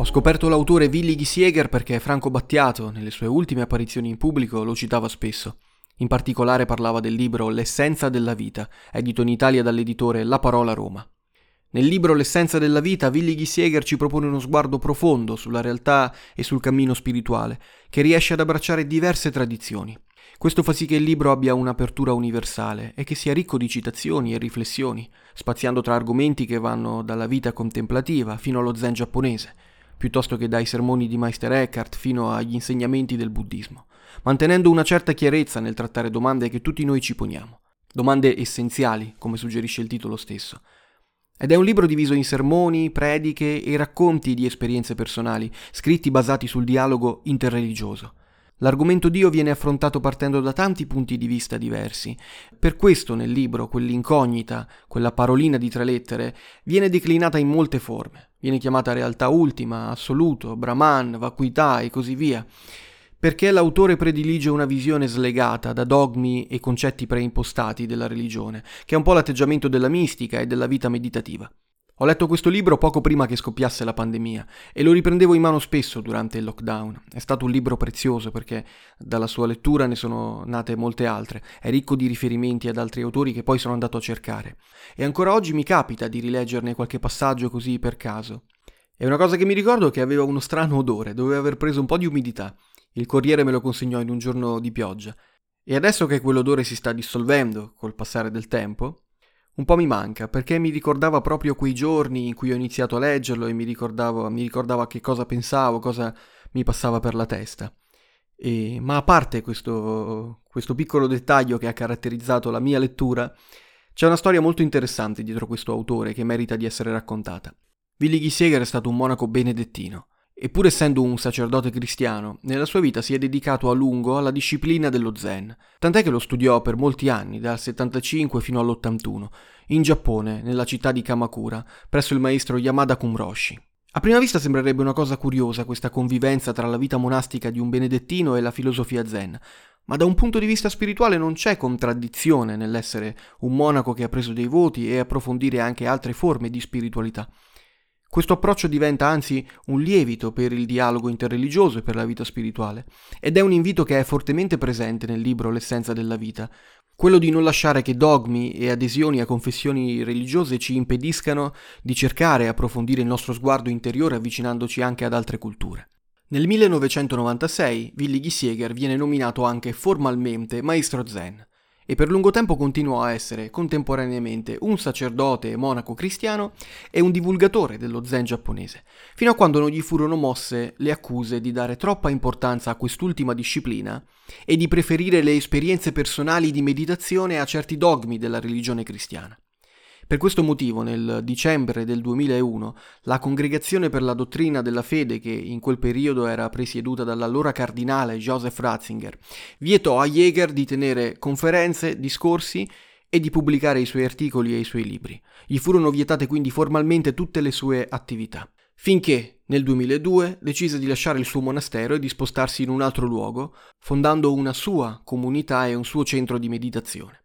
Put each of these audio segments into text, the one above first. Ho scoperto l'autore Willigis Jäger perché Franco Battiato, nelle sue ultime apparizioni in pubblico, lo citava spesso. In particolare parlava del libro L'essenza della vita, edito in Italia dall'editore La Parola Roma. Nel libro L'essenza della vita, Willigis Jäger ci propone uno sguardo profondo sulla realtà e sul cammino spirituale, che riesce ad abbracciare diverse tradizioni. Questo fa sì che il libro abbia un'apertura universale e che sia ricco di citazioni e riflessioni, spaziando tra argomenti che vanno dalla vita contemplativa fino allo zen giapponese, piuttosto che dai sermoni di Meister Eckhart fino agli insegnamenti del buddismo, mantenendo una certa chiarezza nel trattare domande che tutti noi ci poniamo, domande essenziali, come suggerisce il titolo stesso. Ed è un libro diviso in sermoni, prediche e racconti di esperienze personali, scritti basati sul dialogo interreligioso. L'argomento Dio viene affrontato partendo da tanti punti di vista diversi. Per questo nel libro quell'incognita, quella parolina di 3 lettere, viene declinata in molte forme. Viene chiamata realtà ultima, assoluto, Brahman, vacuità e così via. Perché l'autore predilige una visione slegata da dogmi e concetti preimpostati della religione, che è un po' l'atteggiamento della mistica e della vita meditativa. Ho letto questo libro poco prima che scoppiasse la pandemia e lo riprendevo in mano spesso durante il lockdown. È stato un libro prezioso perché dalla sua lettura ne sono nate molte altre. È ricco di riferimenti ad altri autori che poi sono andato a cercare. E ancora oggi mi capita di rileggerne qualche passaggio così per caso. E una cosa che mi ricordo è che aveva uno strano odore, doveva aver preso un po' di umidità. Il corriere me lo consegnò in un giorno di pioggia. E adesso che quell'odore si sta dissolvendo col passare del tempo, un po' mi manca, perché mi ricordava proprio quei giorni in cui ho iniziato a leggerlo e mi ricordava che cosa pensavo, cosa mi passava per la testa. Ma a parte questo piccolo dettaglio che ha caratterizzato la mia lettura, c'è una storia molto interessante dietro questo autore che merita di essere raccontata. Willigis Jäger è stato un monaco benedettino, e pur essendo un sacerdote cristiano, nella sua vita si è dedicato a lungo alla disciplina dello Zen, tant'è che lo studiò per molti anni, dal 75 fino all'81, in Giappone, nella città di Kamakura, presso il maestro Yamada Kumroshi. A prima vista sembrerebbe una cosa curiosa questa convivenza tra la vita monastica di un benedettino e la filosofia Zen, ma da un punto di vista spirituale non c'è contraddizione nell'essere un monaco che ha preso dei voti e approfondire anche altre forme di spiritualità. Questo approccio diventa anzi un lievito per il dialogo interreligioso e per la vita spirituale, ed è un invito che è fortemente presente nel libro L'essenza della vita, quello di non lasciare che dogmi e adesioni a confessioni religiose ci impediscano di cercare e approfondire il nostro sguardo interiore avvicinandoci anche ad altre culture. Nel 1996 Willigis Jäger viene nominato anche formalmente maestro Zen, e per lungo tempo continuò a essere contemporaneamente un sacerdote e monaco cristiano e un divulgatore dello Zen giapponese, fino a quando non gli furono mosse le accuse di dare troppa importanza a quest'ultima disciplina e di preferire le esperienze personali di meditazione a certi dogmi della religione cristiana. Per questo motivo, nel dicembre del 2001, la Congregazione per la Dottrina della Fede, che in quel periodo era presieduta dall'allora cardinale Joseph Ratzinger, vietò a Jäger di tenere conferenze, discorsi e di pubblicare i suoi articoli e i suoi libri. Gli furono vietate quindi formalmente tutte le sue attività. Finché, nel 2002, decise di lasciare il suo monastero e di spostarsi in un altro luogo, fondando una sua comunità e un suo centro di meditazione.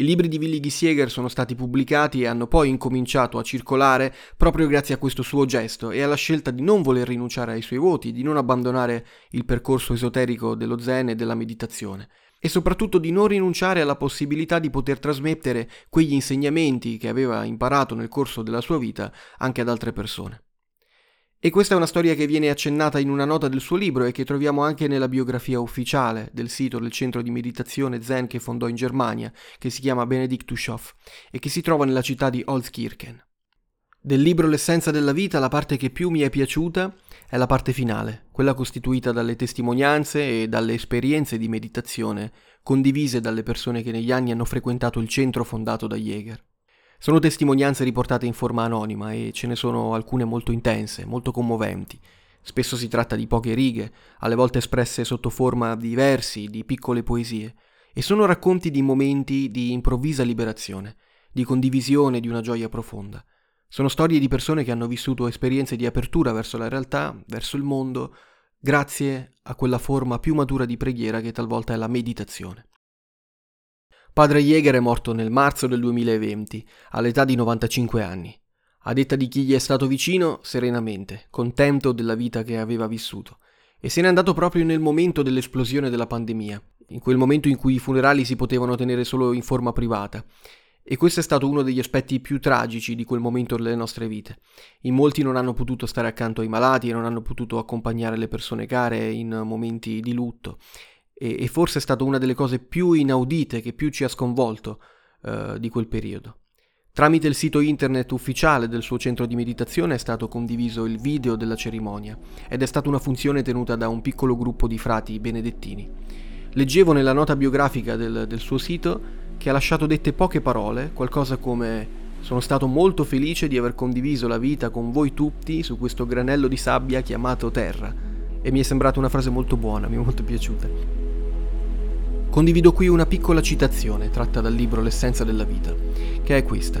I libri di Willigis Jäger sono stati pubblicati e hanno poi incominciato a circolare proprio grazie a questo suo gesto e alla scelta di non voler rinunciare ai suoi voti, di non abbandonare il percorso esoterico dello Zen e della meditazione e soprattutto di non rinunciare alla possibilità di poter trasmettere quegli insegnamenti che aveva imparato nel corso della sua vita anche ad altre persone. E questa è una storia che viene accennata in una nota del suo libro e che troviamo anche nella biografia ufficiale del sito del centro di meditazione Zen che fondò in Germania, che si chiama Benediktushof e che si trova nella città di Holzkirchen. Del libro L'essenza della vita la parte che più mi è piaciuta è la parte finale, quella costituita dalle testimonianze e dalle esperienze di meditazione condivise dalle persone che negli anni hanno frequentato il centro fondato da Jäger. Sono testimonianze riportate in forma anonima e ce ne sono alcune molto intense, molto commoventi. Spesso si tratta di poche righe, alle volte espresse sotto forma di versi, di piccole poesie, e sono racconti di momenti di improvvisa liberazione, di condivisione di una gioia profonda. Sono storie di persone che hanno vissuto esperienze di apertura verso la realtà, verso il mondo, grazie a quella forma più matura di preghiera che talvolta è la meditazione. Padre Jäger è morto nel marzo del 2020, all'età di 95 anni. A detta di chi gli è stato vicino, serenamente, contento della vita che aveva vissuto. E se n'è andato proprio nel momento dell'esplosione della pandemia, in quel momento in cui i funerali si potevano tenere solo in forma privata. E questo è stato uno degli aspetti più tragici di quel momento delle nostre vite. In molti non hanno potuto stare accanto ai malati e non hanno potuto accompagnare le persone care in momenti di lutto. E forse è stata una delle cose più inaudite che più ci ha sconvolto di quel periodo. Tramite il sito internet ufficiale del suo centro di meditazione è stato condiviso il video della cerimonia ed è stata una funzione tenuta da un piccolo gruppo di frati benedettini. Leggevo nella nota biografica del suo sito che ha lasciato dette poche parole, qualcosa come: sono stato molto felice di aver condiviso la vita con voi tutti su questo granello di sabbia chiamato terra, e mi è sembrata una frase molto buona, mi è molto piaciuta. Condivido qui una piccola citazione tratta dal libro L'essenza della vita, che è questa.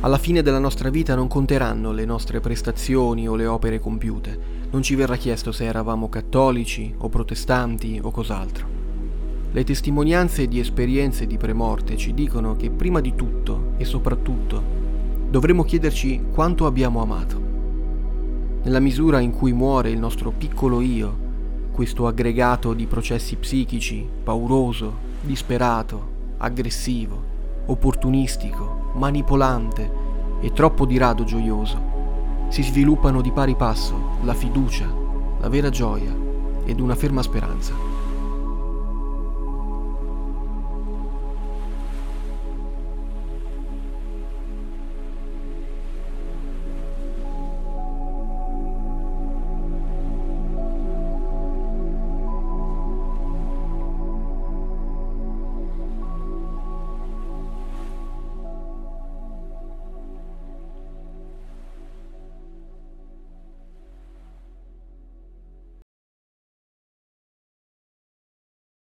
Alla fine della nostra vita non conteranno le nostre prestazioni o le opere compiute, non ci verrà chiesto se eravamo cattolici o protestanti o cos'altro. Le testimonianze di esperienze di premorte ci dicono che prima di tutto e soprattutto dovremo chiederci quanto abbiamo amato. Nella misura in cui muore il nostro piccolo io, questo aggregato di processi psichici, pauroso, disperato, aggressivo, opportunistico, manipolante e troppo di rado gioioso, si sviluppano di pari passo la fiducia, la vera gioia ed una ferma speranza.